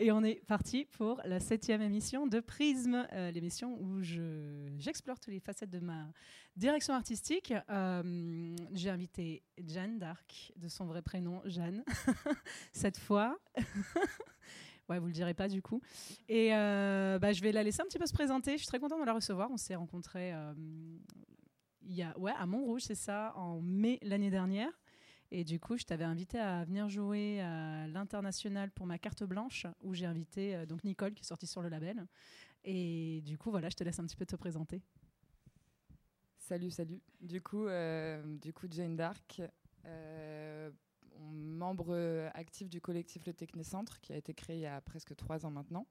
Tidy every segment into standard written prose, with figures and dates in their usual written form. Et on est parti pour la 7e émission de Prisme, l'émission où j'explore toutes les facettes de ma direction artistique. J'ai invité Jane Dark, de son vrai prénom, Jeanne, cette fois. Ouais, vous le direz pas du coup. Et je vais la laisser un petit peu se présenter. Je suis très contente de la recevoir. On s'est rencontrés à Montrouge, c'est ça, en mai l'année dernière. Et du coup, je t'avais invité à venir jouer à l'international pour ma carte blanche, où j'ai invité donc Nicole, qui est sortie sur le label. Et du coup, voilà, je te laisse un petit peu te présenter. Salut. Du coup Jane Dark, membre actif du collectif Le Technicentre, qui a été créé il y a presque 3 ans maintenant,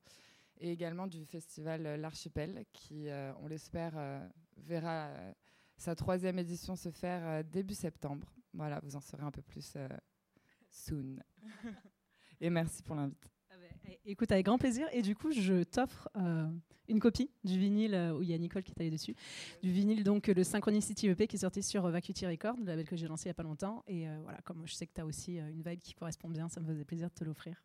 et également du festival L'Archipel, qui, on l'espère, verra sa 3e édition se faire début septembre. Voilà, vous en saurez un peu plus soon. Et merci pour l'invite. Ah bah, écoute, avec grand plaisir. Et du coup, je t'offre une copie du vinyle où il y a Nicole qui est allée dessus. Du vinyle, donc, le Synchronicity EP qui est sorti sur Vacuity Records, le label que j'ai lancé il n'y a pas longtemps. Et voilà, comme je sais que tu as aussi une vibe qui correspond bien, ça me faisait plaisir de te l'offrir.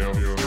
Yeah.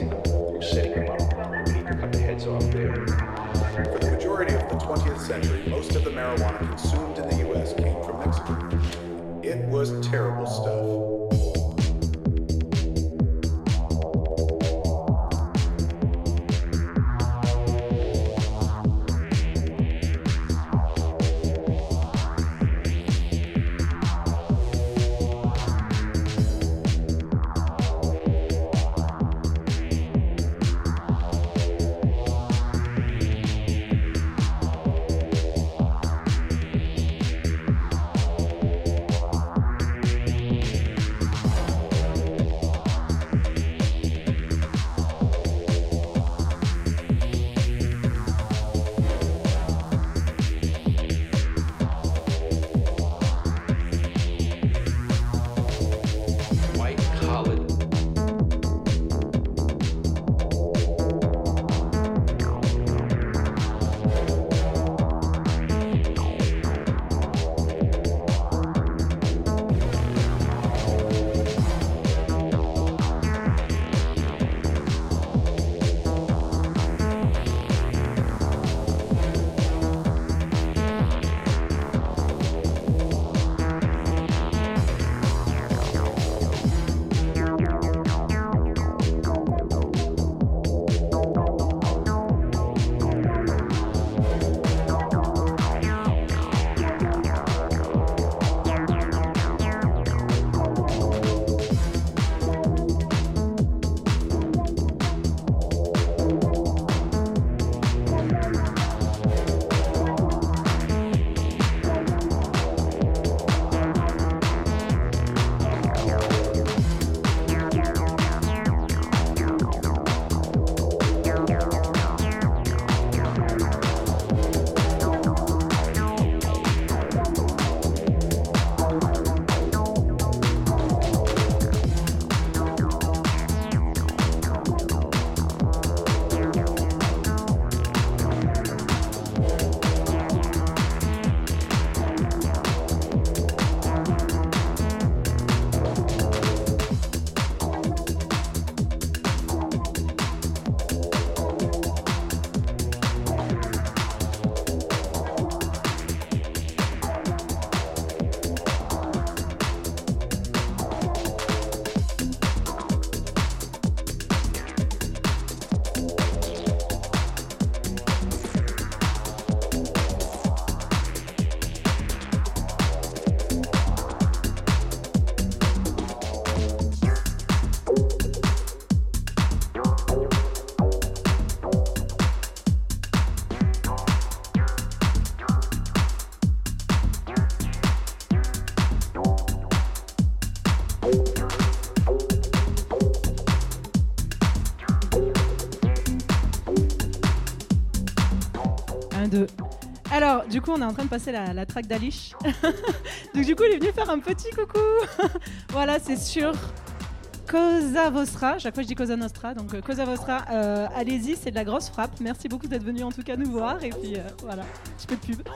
amazing you setting them up. We need to cut the heads off there. For the majority of the 20th century, most of the marijuana consumed in the U.S. came from Mexico. It was terrible stuff. Alors, du coup, on est en train de passer la track d'Alish. Donc, du coup, il est venu faire un petit coucou. Voilà, c'est sur Cosa Vostra. Chaque fois, je dis Cosa Nostra. Donc, Cosa Vostra, allez-y, c'est de la grosse frappe. Merci beaucoup d'être venu en tout cas nous voir. Et puis, voilà, un petit peu de pub.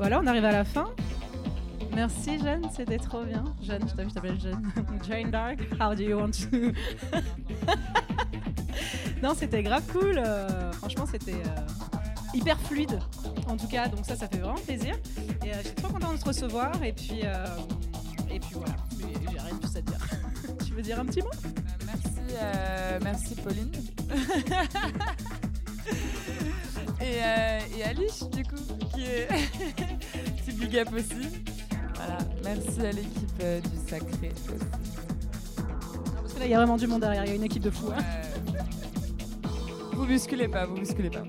Voilà, on arrive à la fin. Merci Jeanne, c'était trop bien. Jeanne, je t'appelle Jeanne. Jane Dark, how do you want to... Non, c'était grave cool. Franchement, c'était hyper fluide. En tout cas, donc ça fait vraiment plaisir. Et je suis trop contente de te recevoir. Et puis voilà, j'ai rien de plus à te dire. Tu veux dire un petit mot ? Merci Pauline. et Alice, du coup, qui est... C'est big up aussi. Voilà, merci à l'équipe du Sacré. Non, parce que là, il y a vraiment du monde derrière, il y a une équipe de fous. Hein. Vous bousculez pas, vous bousculez pas.